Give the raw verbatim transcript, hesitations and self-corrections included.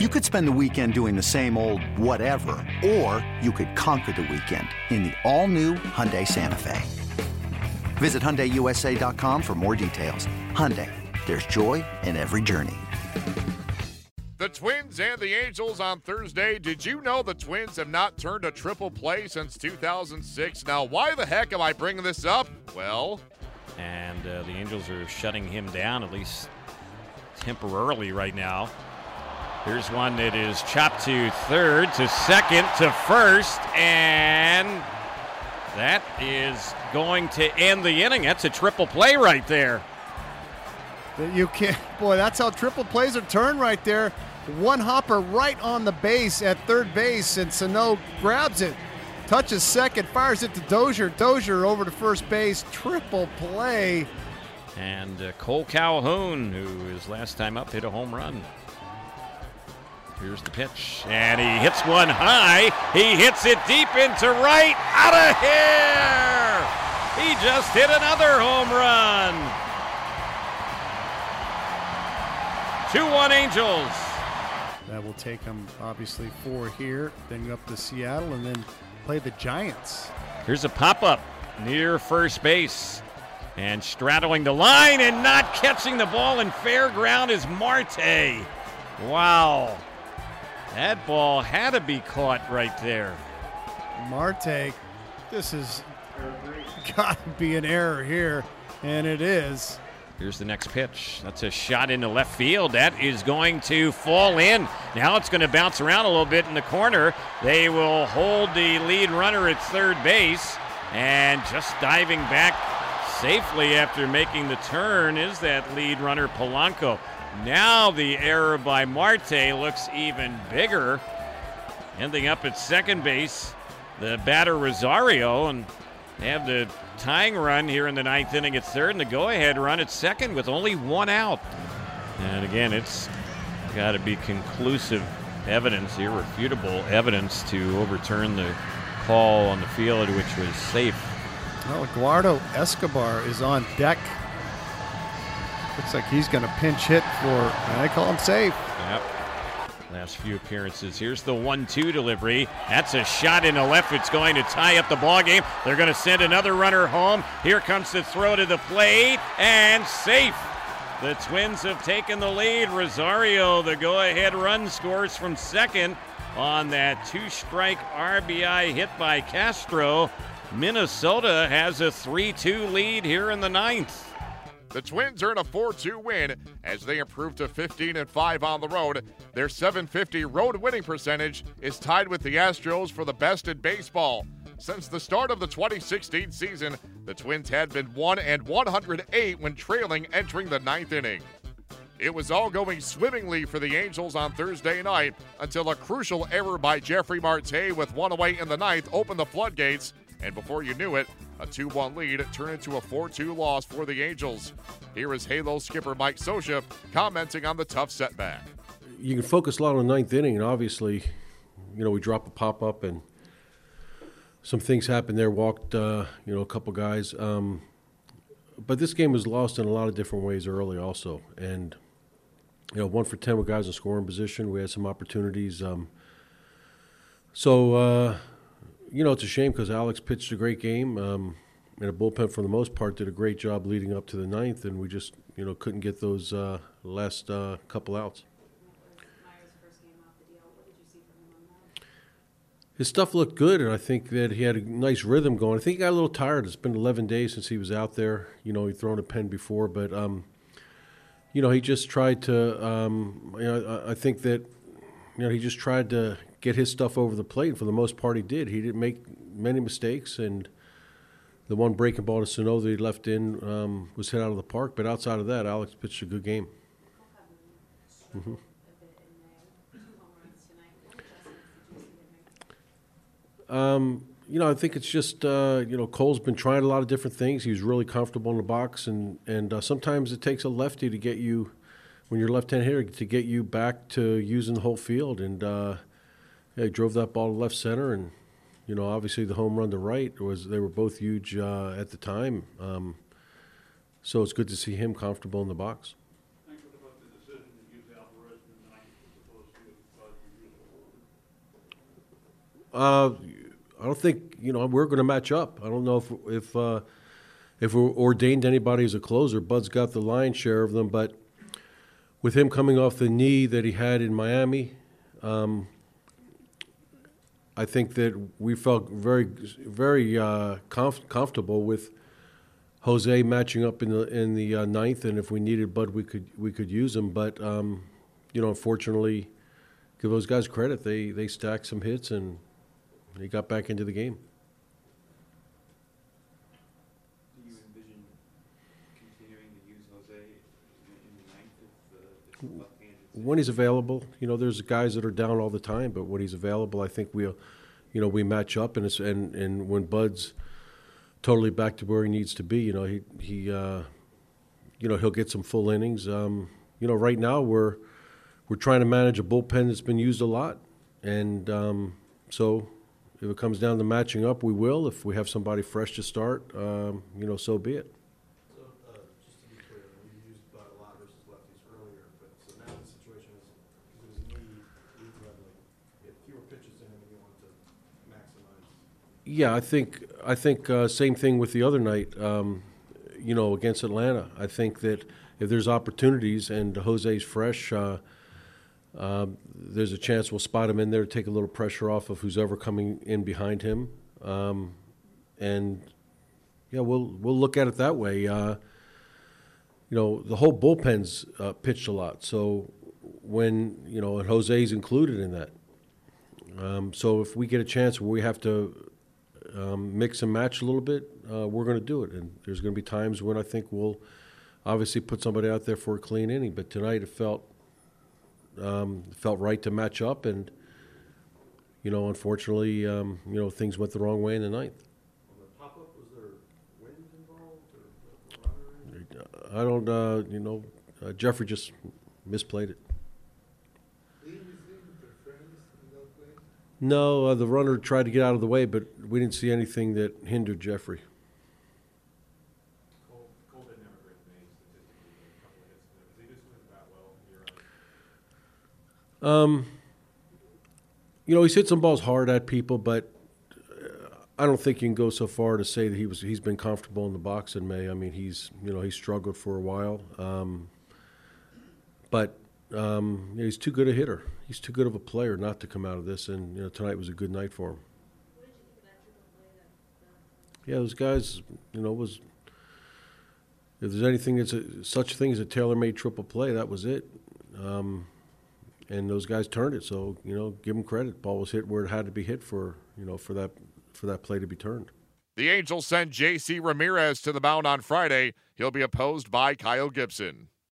You could spend the weekend doing the same old whatever, or you could conquer the weekend in the all-new Hyundai Santa Fe. Visit Hyundai U S A dot com for more details. Hyundai, there's joy in every journey. The Twins and the Angels on Thursday. Did you know the Twins have not turned a triple play since two thousand six? Now, why the heck am I bringing this up? Well... And uh, the Angels are shutting him down, at least temporarily right now. Here's one that is chopped to third, to second, to first, and that is going to end the inning. That's a triple play right there. You can't, boy, that's how triple plays are turned right there. One hopper right on the base at third base, and Sano grabs it, touches second, fires it to Dozier. Dozier over to first base, triple play. And uh, Cole Calhoun, who his last time up, hit a home run. Here's the pitch, and he hits one high. He hits it deep into right, out of here! He just hit another home run. two one Angels. That will take them, obviously, four here, then up to Seattle, and then play the Giants. Here's a pop-up near first base, and straddling the line and not catching the ball in fair ground is Marte. Wow. That ball had to be caught right there. Marte, this has got to be an error here, and it is. Here's the next pitch. That's a shot into left field. That is going to fall in. Now it's going to bounce around a little bit in the corner. They will hold the lead runner at third base, and just diving back safely after making the turn is that lead runner, Polanco. Now the error by Marte looks even bigger. Ending up at second base, the batter Rosario, and they have the tying run here in the ninth inning at third and the go-ahead run at second with only one out. And again, it's got to be conclusive evidence, irrefutable evidence to overturn the call on the field, which was safe. Well, Eduardo Escobar is on deck. Looks like he's going to pinch hit for, and I call him safe. Yep. Last few appearances. Here's the one two delivery. That's a shot into left. It's going to tie up the ball game. They're going to send another runner home. Here comes the throw to the plate, and safe. The Twins have taken the lead. Rosario, the go-ahead run, scores from second on that two-strike R B I hit by Castro. Minnesota has a three two lead here in the ninth. The Twins earn a four two win as they improve to fifteen and five on the road. Their seven fifty road winning percentage is tied with the Astros for the best in baseball. Since the start of the twenty sixteen season, the Twins had been one and one hundred eight when trailing entering the ninth inning. It was all going swimmingly for the Angels on Thursday night until a crucial error by Jeffrey Marte with one away in the ninth opened the floodgates, and before you knew it, a two one lead turned into a four two loss for the Angels. Here is Halo skipper Mike Sosha commenting on the tough setback. You can focus a lot on the ninth inning, and obviously, you know, we drop a pop-up and some things happened there. Walked, uh, you know, a couple guys. Um, but this game was lost in a lot of different ways early also. And, you know, one for ten with guys in scoring position. We had some opportunities. Um, so, uh You know, it's a shame because Alex pitched a great game, um, and a bullpen for the most part did a great job leading up to the ninth, and we just, you know, couldn't get those uh, last uh, couple outs. His stuff looked good, and I think that he had a nice rhythm going. I think he got a little tired. It's been eleven days since he was out there. You know, he'd thrown a pen before, but, um, you know, he just tried to, um, you know, I, I think that, you know, he just tried to get his stuff over the plate, and for the most part he did. He didn't make many mistakes, and the one breaking ball to Sano that he left in um, was hit out of the park. But outside of that, Alex pitched a good game. Mm-hmm. Um, you know, I think it's just, uh, you know, Cole's been trying a lot of different things. He was really comfortable in the box, and, and uh, sometimes it takes a lefty to get you, when you're left-handed hitter, to get you back to using the whole field. And, uh, yeah, he drove that ball to left center, and, you know, obviously the home run to right, was they were both huge uh, at the time. Um, so it's good to see him comfortable in the box. Think about the decision to use Alvarez in the ninth as opposed to Uh, I don't think, you know, we're going to match up. I don't know if if uh, if we're ordained anybody as a closer. Bud's got the lion's share of them, but with him coming off the knee that he had in Miami, um, I think that we felt very, very uh, comf- comfortable with Jose matching up in the in the uh, ninth, and if we needed Bud, we could we could use him. But um, you know, unfortunately, give those guys credit. They they stacked some hits, and he got back into the game. Do you envision continuing to use Jose in the ninth? If the, if the when he's available, you know, there's guys that are down all the time, but when he's available, I think we'll, you know, we match up, and it's, and and when Bud's totally back to where he needs to be, you know, he, he uh, you know, he'll get some full innings. Um, you know, right now we're we're trying to manage a bullpen that's been used a lot, and um, so if it comes down to matching up, we will. If we have somebody fresh to start, um, you know, so be it. So uh, just to be clear, we used Bud a lot versus lefties earlier, but so now the situation is because his knee is friendly. If fewer pitches in him, you want to maximize. Yeah, I think. I think uh, same thing with the other night, um, you know, against Atlanta. I think that if there's opportunities and Jose's fresh, uh, uh, there's a chance we'll spot him in there, take a little pressure off of who's ever coming in behind him. Um, and, yeah, we'll we'll look at it that way. Uh, you know, the whole bullpen's uh, pitched a lot. So when, you know, and Jose's included in that. Um, so if we get a chance where we have to – Um, mix and match a little bit, uh, we're going to do it. And there's going to be times when I think we'll obviously put somebody out there for a clean inning. But tonight it felt um, felt right to match up. And, you know, unfortunately, um, you know, things went the wrong way in the ninth. On the pop-up, was there wind involved? Or I don't, uh, you know, uh, Jeffrey just misplayed it. No, uh, the runner tried to get out of the way, but we didn't see anything that hindered Jeffrey. Cole, Cole didn't have a great day statistically, a couple of hits. Does he just win that well in your eyes? Um, you know, he's hit some balls hard at people, but I don't think you can go so far to say that he was. He's been comfortable in the box in May. I mean, he's you know he struggled for a while, um, but um, you know, he's too good a hitter. He's too good of a player not to come out of this, and you know tonight was a good night for him. What did you think about your play? Yeah, those guys, you know, was if there's anything that's a, such thing as a tailor-made triple play, that was it. Um, and those guys turned it, so you know, give them credit. Ball was hit where it had to be hit for you know for that for that play to be turned. The Angels sent J C Ramirez to the mound on Friday. He'll be opposed by Kyle Gibson.